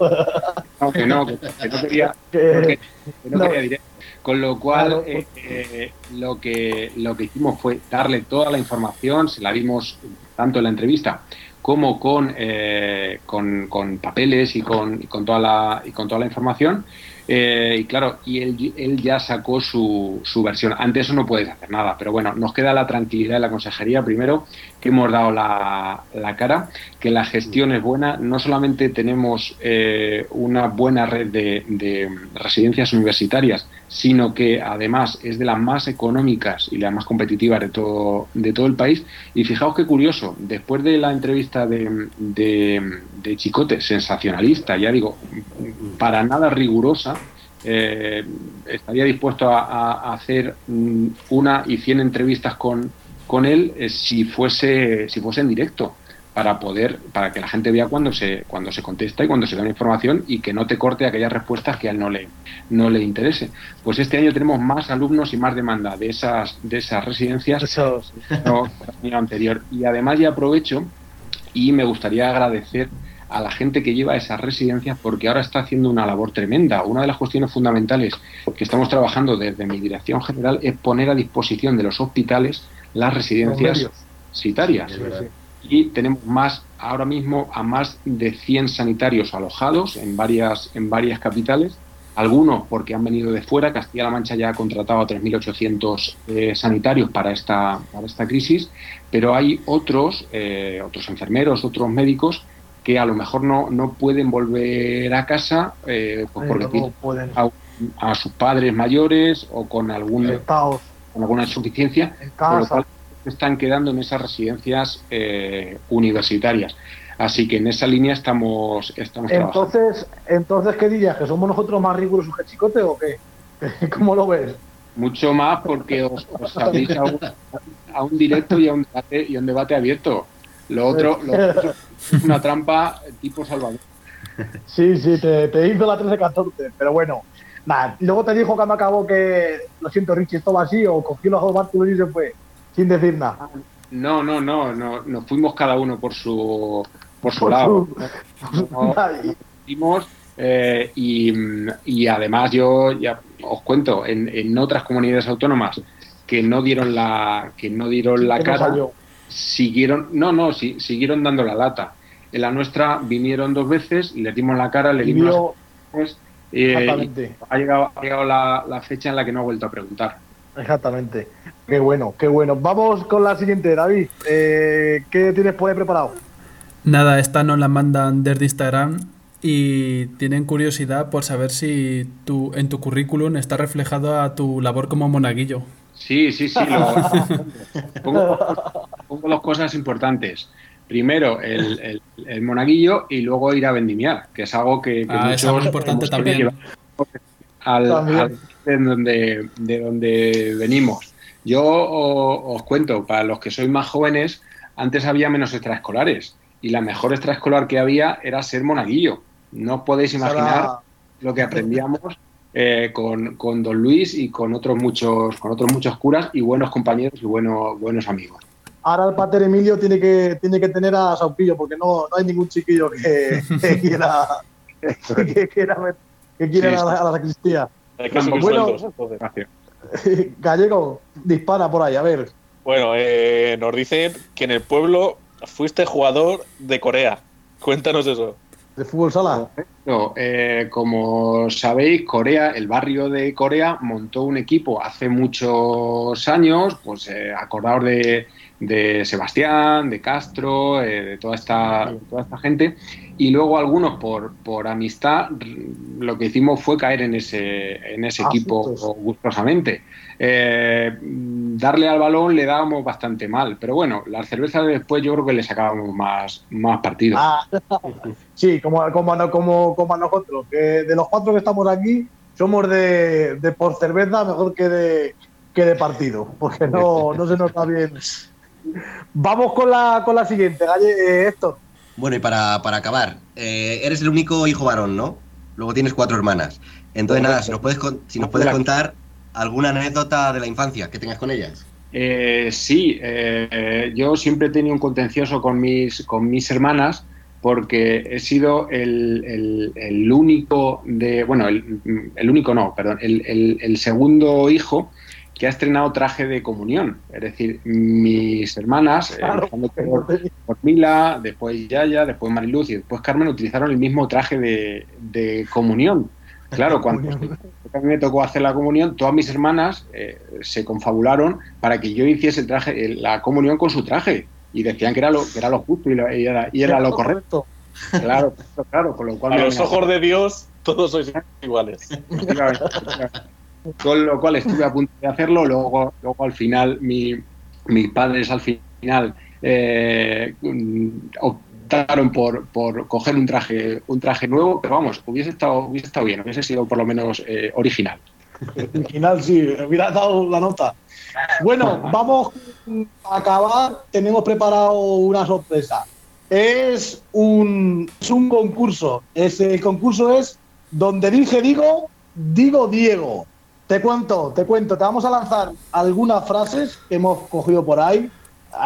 No, que no, que, que no quería, que, que, que no no. quería directo. Con lo cual, eh, eh, lo que lo que hicimos fue darle toda la información, se la dimos tanto en la entrevista como con eh, con, con papeles y con, y con toda la y con toda la información. Eh, y claro, y él, él ya sacó su, su versión. Ante eso no puedes hacer nada, pero bueno, nos queda la tranquilidad de la consejería, primero, que hemos dado la, la cara, que la gestión es buena. No solamente tenemos eh, una buena red de, de residencias universitarias, sino que además es de las más económicas y las más competitivas de todo, de todo el país. Y fijaos qué curioso, después de la entrevista de, de, de Chicote, sensacionalista, ya digo, para nada rigurosa, eh, estaría dispuesto a, a hacer una y cien entrevistas con, con él eh, si fuese si fuese en directo, para poder para que la gente vea cuando se cuando se contesta y cuando se da una información, y que no te corte aquellas respuestas que a él no le no le interese. Pues este año tenemos más alumnos y más demanda de esas de esas residencias Eso. No, año anterior. Y además ya aprovecho y me gustaría agradecer a la gente que lleva esas residencias, porque ahora está haciendo una labor tremenda. Una de las cuestiones fundamentales que estamos trabajando desde mi dirección general es poner a disposición de los hospitales las residencias sanitarias. Y tenemos más ahora mismo a más de cien sanitarios alojados en varias en varias capitales, algunos porque han venido de fuera. Castilla-La Mancha ya ha contratado a tres mil ochocientos eh, sanitarios para esta para esta crisis, pero hay otros eh, otros enfermeros, otros médicos que a lo mejor no no pueden volver a casa eh, pues porque no pueden. A, a sus padres mayores o con algún con alguna insuficiencia, están quedando en esas residencias eh, universitarias. Así que en esa línea estamos, estamos entonces, trabajando. Entonces, ¿qué dirías? ¿Que somos nosotros más rigurosos que Chicote o qué? ¿Cómo lo ves? Mucho más, porque os, os abrís a un, a un directo y a un debate, y a un debate abierto. Lo otro, lo otro es una trampa tipo Salvador. Sí, sí, te, te hizo la trece catorce, pero bueno. Nada, luego te dijo cuando acabó que, lo siento, Richie, esto va así, o cogió los dos barcos y se fue. Sin decir nada. No, no, no, no, nos fuimos cada uno por su por su por lado. Su, no, nos fuimos, eh, y, y además yo ya os cuento, en, en otras comunidades autónomas que no dieron la que no dieron la cara, siguieron, no, no, si, siguieron dando la lata. En la nuestra vinieron dos veces, les dimos la cara, le dimos yo, las, eh, ha llegado, ha llegado la, la fecha en la que no ha vuelto a preguntar. Exactamente. Qué bueno, qué bueno. Vamos con la siguiente, David. Eh, ¿Qué tienes por ahí preparado? Nada, esta nos la mandan desde Instagram y tienen curiosidad por saber si tu, en tu currículum está reflejado a tu labor como monaguillo. Sí, sí, sí. Lo, pongo, pongo las cosas importantes. Primero, el, el, el monaguillo, y luego ir a vendimiar, que es algo que, que ah, muchos... es algo importante también. Al, al de donde de donde venimos. Yo o, os cuento, para los que sois más jóvenes, antes había menos extraescolares y la mejor extraescolar que había era ser monaguillo. No os podéis imaginar Sala. Lo que aprendíamos eh, con, con don Luis y con otros muchos con otros muchos curas y buenos compañeros y buenos buenos amigos. Ahora el pater Emilio tiene que tiene que tener a Saupillo, porque no, no hay ningún chiquillo que, que quiera que quiera que quiera sí, a, la, a la sacristía. Bueno, Gallego, dispara por ahí, a ver. Bueno, eh, nos dicen que en el pueblo fuiste jugador de Corea. Cuéntanos eso. ¿De fútbol sala? No, eh, como sabéis, Corea, el barrio de Corea, montó un equipo hace muchos años. Pues eh, acordaos de, de Sebastián, de Castro, eh, de toda esta, toda esta gente. Y luego algunos, por, por amistad, lo que hicimos fue caer en ese, en ese ah, equipo sí, pues. gustosamente. Eh, darle al balón le dábamos bastante mal, pero bueno, las cervezas de después yo creo que le sacábamos más, más partido. Ah, sí, como, como, como, como a nosotros, que de los cuatro que estamos aquí somos de, de por cerveza mejor que de, que de partido, porque no, no se nos da bien. Vamos con la, con la siguiente, Galle, Héctor. Bueno, y para, para acabar, eh, eres el único hijo varón, ¿no? Luego tienes cuatro hermanas. Entonces, nada, si nos puedes, con, si nos puedes contar alguna anécdota de la infancia que tengas con ellas. Eh, sí, eh, yo siempre he tenido un contencioso con mis, con mis hermanas, porque he sido el, el, el único de... Bueno, el, el único no, perdón, el, el, el segundo hijo que ha estrenado traje de comunión. Es decir, mis hermanas, claro, eh, por, por Mila, después Yaya, después Mariluz y después Carmen, utilizaron el mismo traje de, de comunión. Claro, cuando a mí me tocó hacer la comunión, todas mis hermanas eh, se confabularon para que yo hiciese el traje, la comunión con su traje, y decían que era lo, que era lo justo y, lo, y, era, y era lo correcto. Claro, claro, con lo cual... A los ojos así. De Dios, todos sois iguales. Claro, claro. Con lo cual estuve a punto de hacerlo, luego, luego al final mi, mis padres al final eh, optaron por, por coger un traje un traje nuevo, pero vamos, hubiese estado hubiese estado bien, hubiese sido por lo menos eh, original. Original, sí, hubiera dado la nota. Bueno, vamos a acabar, tenemos preparado una sorpresa. Es un, es un concurso, es, el concurso es donde dije digo, digo Diego. Te cuento, te cuento, te vamos a lanzar algunas frases que hemos cogido por ahí,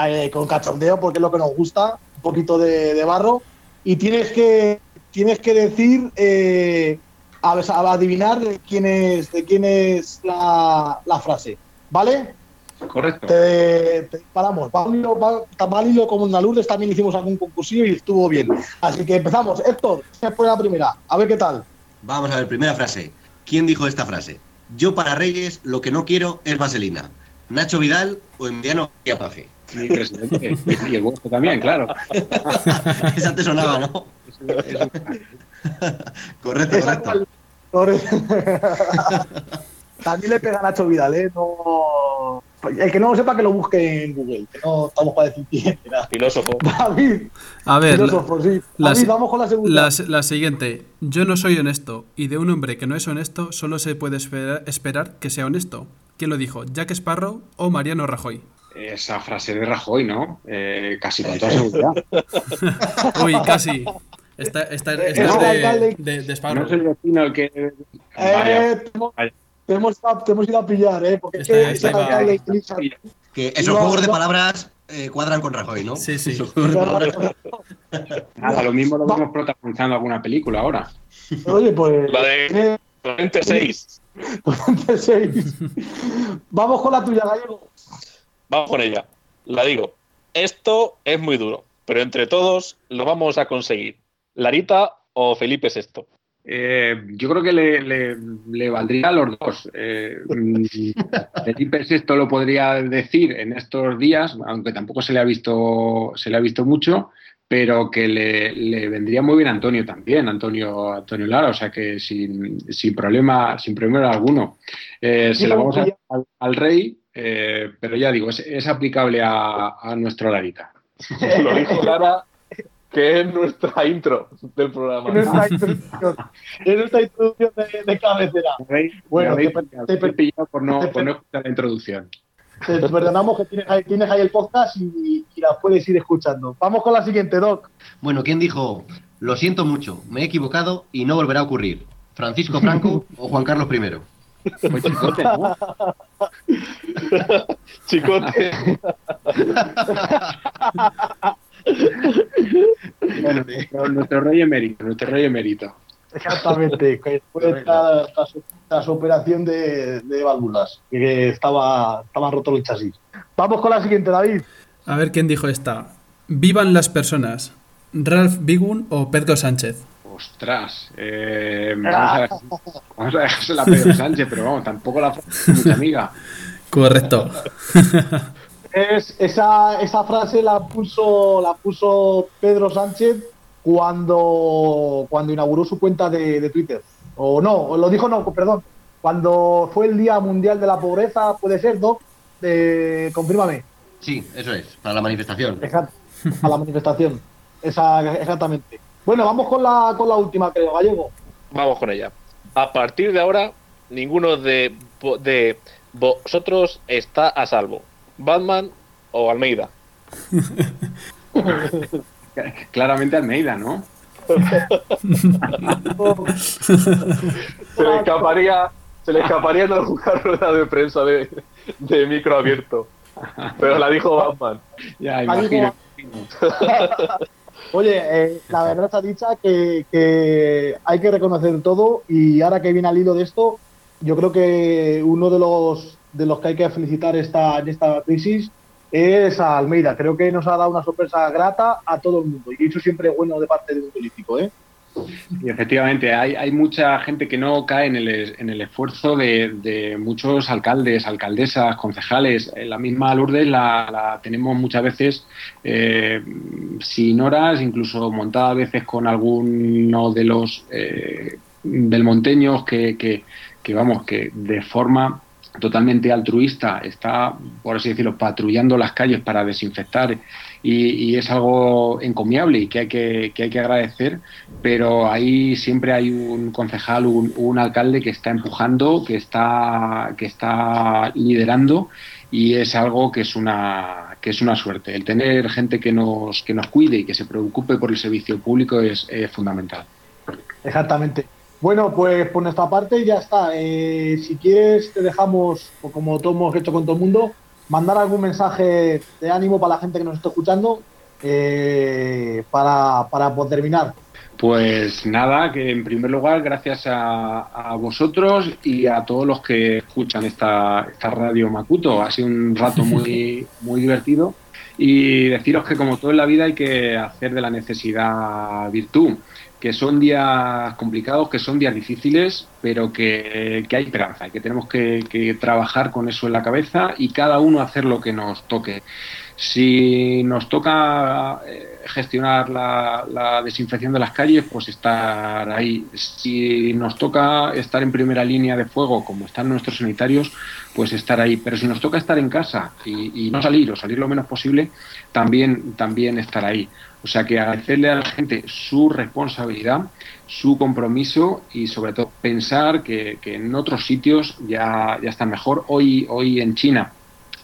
eh, con cachondeo, porque es lo que nos gusta, un poquito de, de barro, y tienes que tienes que decir, eh, a, a adivinar de quién es, de quién es la, la frase, ¿vale? Correcto. Te, te paramos, tan mal hilo como una luz, también hicimos algún concursillo y estuvo bien. Así que empezamos. Héctor, después la primera, a ver qué tal. Vamos a ver, primera frase. ¿Quién dijo esta frase? Yo para Reyes lo que no quiero es vaselina. ¿Nacho Vidal o Emiliano Paje? Mi presidente. Y el vuestro también, claro. Esa te sonaba, ¿no? Correcto, correcto. Correcto. También le pega a Nacho Vidal, ¿eh? No... El que no lo sepa que lo busque en Google, que no estamos para decir quién era. Filósofo. David. A ver, filósofo, la, sí. David, la, vamos con la segunda. La, la siguiente. Yo no soy honesto, y de un hombre que no es honesto solo se puede esperar, esperar que sea honesto. ¿Quién lo dijo? ¿Jack Sparrow o Mariano Rajoy? Esa frase de Rajoy, ¿no? Eh, casi con toda seguridad. Uy, casi. Esta, esta, esta es de, de, de Sparrow. No soy vecino el que... Eh, vaya. Te hemos, te hemos ido a pillar, ¿eh? Porque es que esos juegos de palabras eh, cuadran con Rajoy, ¿no? Sí, sí. Nada, lo mismo lo vamos protagonizando alguna película ahora. Oye, pues... La de cuarenta y seis. cuarenta y seis. Vamos con la tuya, Gallego. Vamos con ella. La digo. Esto es muy duro, pero entre todos lo vamos a conseguir. ¿Larita o Felipe sexto? Eh, yo creo que le, le, le valdría a los dos. Eh, Felipe sexto lo podría decir en estos días, aunque tampoco se le ha visto, se le ha visto mucho, pero que le, le vendría muy bien a Antonio también, Antonio, Antonio Lara, o sea que sin, sin problema, sin problema alguno. Eh, se la vamos a dar al, al rey, eh, pero ya digo, es, es aplicable a, a nuestro Larita. Lo dijo Lara. Que es nuestra intro del programa. Es nuestra introducción, es nuestra introducción de, de cabecera. Bueno, te, te, te he pillado por no, por no escuchar la introducción. Te perdonamos que tienes ahí, tienes ahí el podcast y, y la puedes ir escuchando. Vamos con la siguiente, Doc. Bueno, ¿quién dijo? Lo siento mucho, me he equivocado y no volverá a ocurrir. ¿Francisco Franco o Juan Carlos I? Pues Chicote, ¿no? Chicote. Bueno, nuestro, nuestro rey emérito, nuestro rey emérito. Exactamente, después de esta, esta superación de, de válvulas, que estaba, estaba roto el chasis. Vamos con la siguiente, David. A ver quién dijo esta. Vivan las personas. ¿Ralph Bigun o Pedro Sánchez? Ostras, eh, vamos, a, vamos a dejársela a Pedro Sánchez, pero vamos, tampoco la frase de mi amiga. Correcto. Es, esa, esa frase la puso la puso Pedro Sánchez cuando, cuando inauguró su cuenta de, de Twitter. O no, lo dijo no, perdón. Cuando fue el Día Mundial de la Pobreza, puede ser, ¿no? Eh, confírmame. Sí, eso es, para la manifestación. Exacto, para la manifestación. Esa, exactamente. Bueno, vamos con la, con la última, creo, Gallego. Vamos con ella. A partir de ahora, ninguno de, de vosotros está a salvo. ¿Batman o Almeida? Claramente Almeida, ¿no? se le escaparía se le escaparía en alguna rueda de prensa de, de micro abierto, pero la dijo Batman. Ya, imagino. Oye, eh, la verdad está dicha que, que hay que reconocer todo, y ahora que viene al hilo de esto, yo creo que uno de los de los que hay que felicitar esta, en esta crisis es a Almeida. Creo que nos ha dado una sorpresa grata a todo el mundo, y eso siempre es bueno de parte de un político, ¿eh? Y efectivamente, hay, hay mucha gente que no cae en el, en el esfuerzo de, de muchos alcaldes, alcaldesas, concejales. La misma Lourdes la, la tenemos muchas veces eh, sin horas, incluso montada a veces con alguno de los eh, belmonteños que, que, que, vamos, que de forma... totalmente altruista, está, por así decirlo, patrullando las calles para desinfectar y, y es algo encomiable y que hay que, que hay que agradecer, pero ahí siempre hay un concejal, un, un alcalde que está empujando, que está, que está liderando, y es algo que es una que es una suerte. El tener gente que nos que nos cuide y que se preocupe por el servicio público es, es fundamental. Exactamente. Bueno, pues por nuestra parte ya está. Eh, si quieres te dejamos, o como todos hemos hecho con todo el mundo, mandar algún mensaje de ánimo para la gente que nos está escuchando, eh, para, para pues, terminar. Pues nada, que en primer lugar gracias a, a vosotros y a todos los que escuchan esta, esta Radio Macuto. Ha sido un rato muy, muy divertido, y deciros que como todo en la vida hay que hacer de la necesidad virtud, que son días complicados, que son días difíciles, pero que, que hay esperanza y que tenemos que, que trabajar con eso en la cabeza y cada uno hacer lo que nos toque. Si nos toca gestionar la, la desinfección de las calles, pues estar ahí. Si nos toca estar en primera línea de fuego, como están nuestros sanitarios, pues estar ahí. Pero si nos toca estar en casa y, y no salir, o salir lo menos posible, también, también estar ahí. O sea, que agradecerle a la gente su responsabilidad, su compromiso y, sobre todo, pensar que, que en otros sitios ya, ya están mejor. Hoy, hoy en China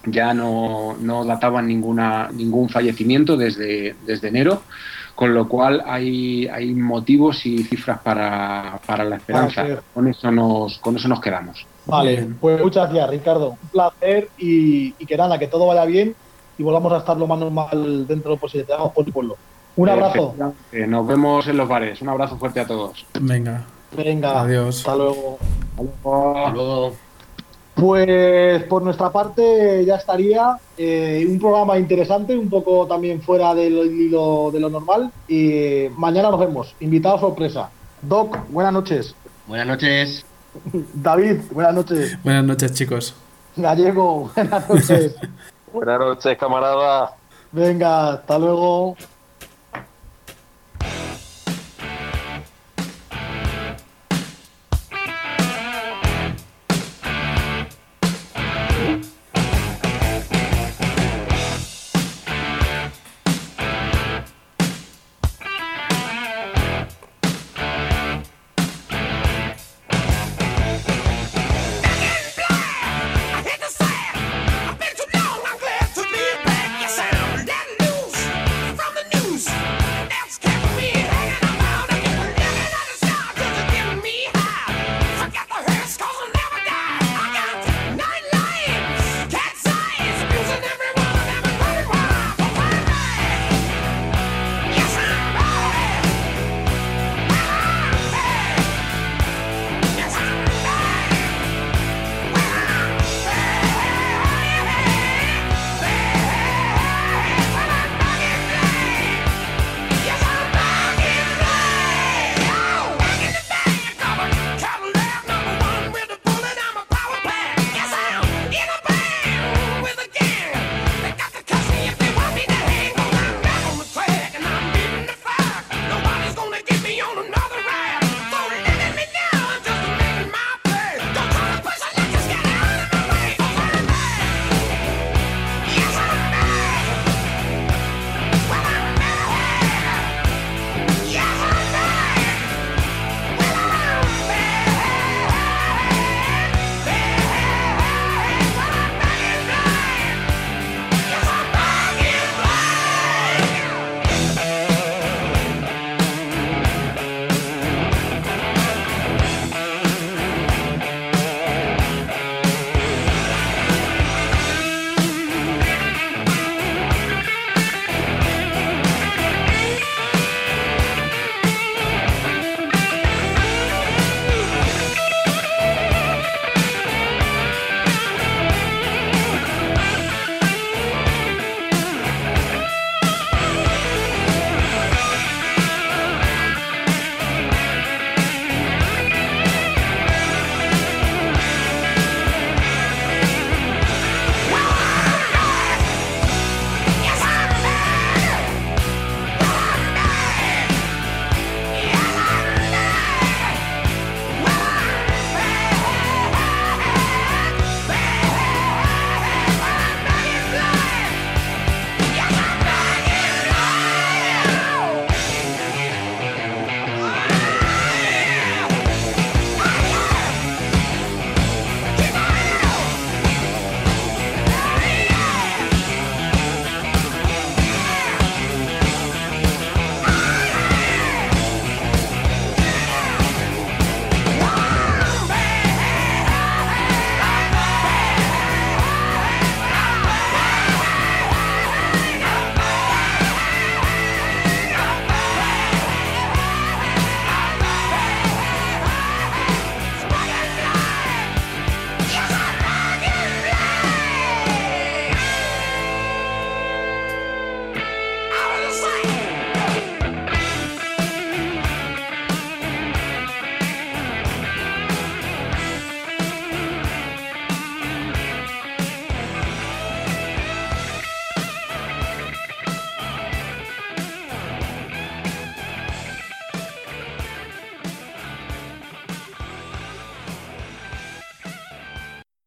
ya no, no databan ninguna, ningún fallecimiento desde, desde enero, con lo cual hay, hay motivos y cifras para, para la esperanza. Con eso nos, con eso nos quedamos. Vale, pues muchas gracias, Ricardo. Un placer y, y que nada, que todo vaya bien y volvamos a estar lo más normal dentro de lo posible. Te damos por el pueblo. Un abrazo. Eh, nos vemos en los bares. Un abrazo fuerte a todos. Venga. Venga. Adiós. Hasta luego. Hasta luego. Pues por nuestra parte ya estaría, eh, un programa interesante, un poco también fuera de lo, de lo, de lo normal, y mañana nos vemos, invitado sorpresa. Doc, buenas noches. Buenas noches. David, buenas noches. Buenas noches, chicos. Gallego, buenas noches. Buenas noches, camarada. Venga, hasta luego.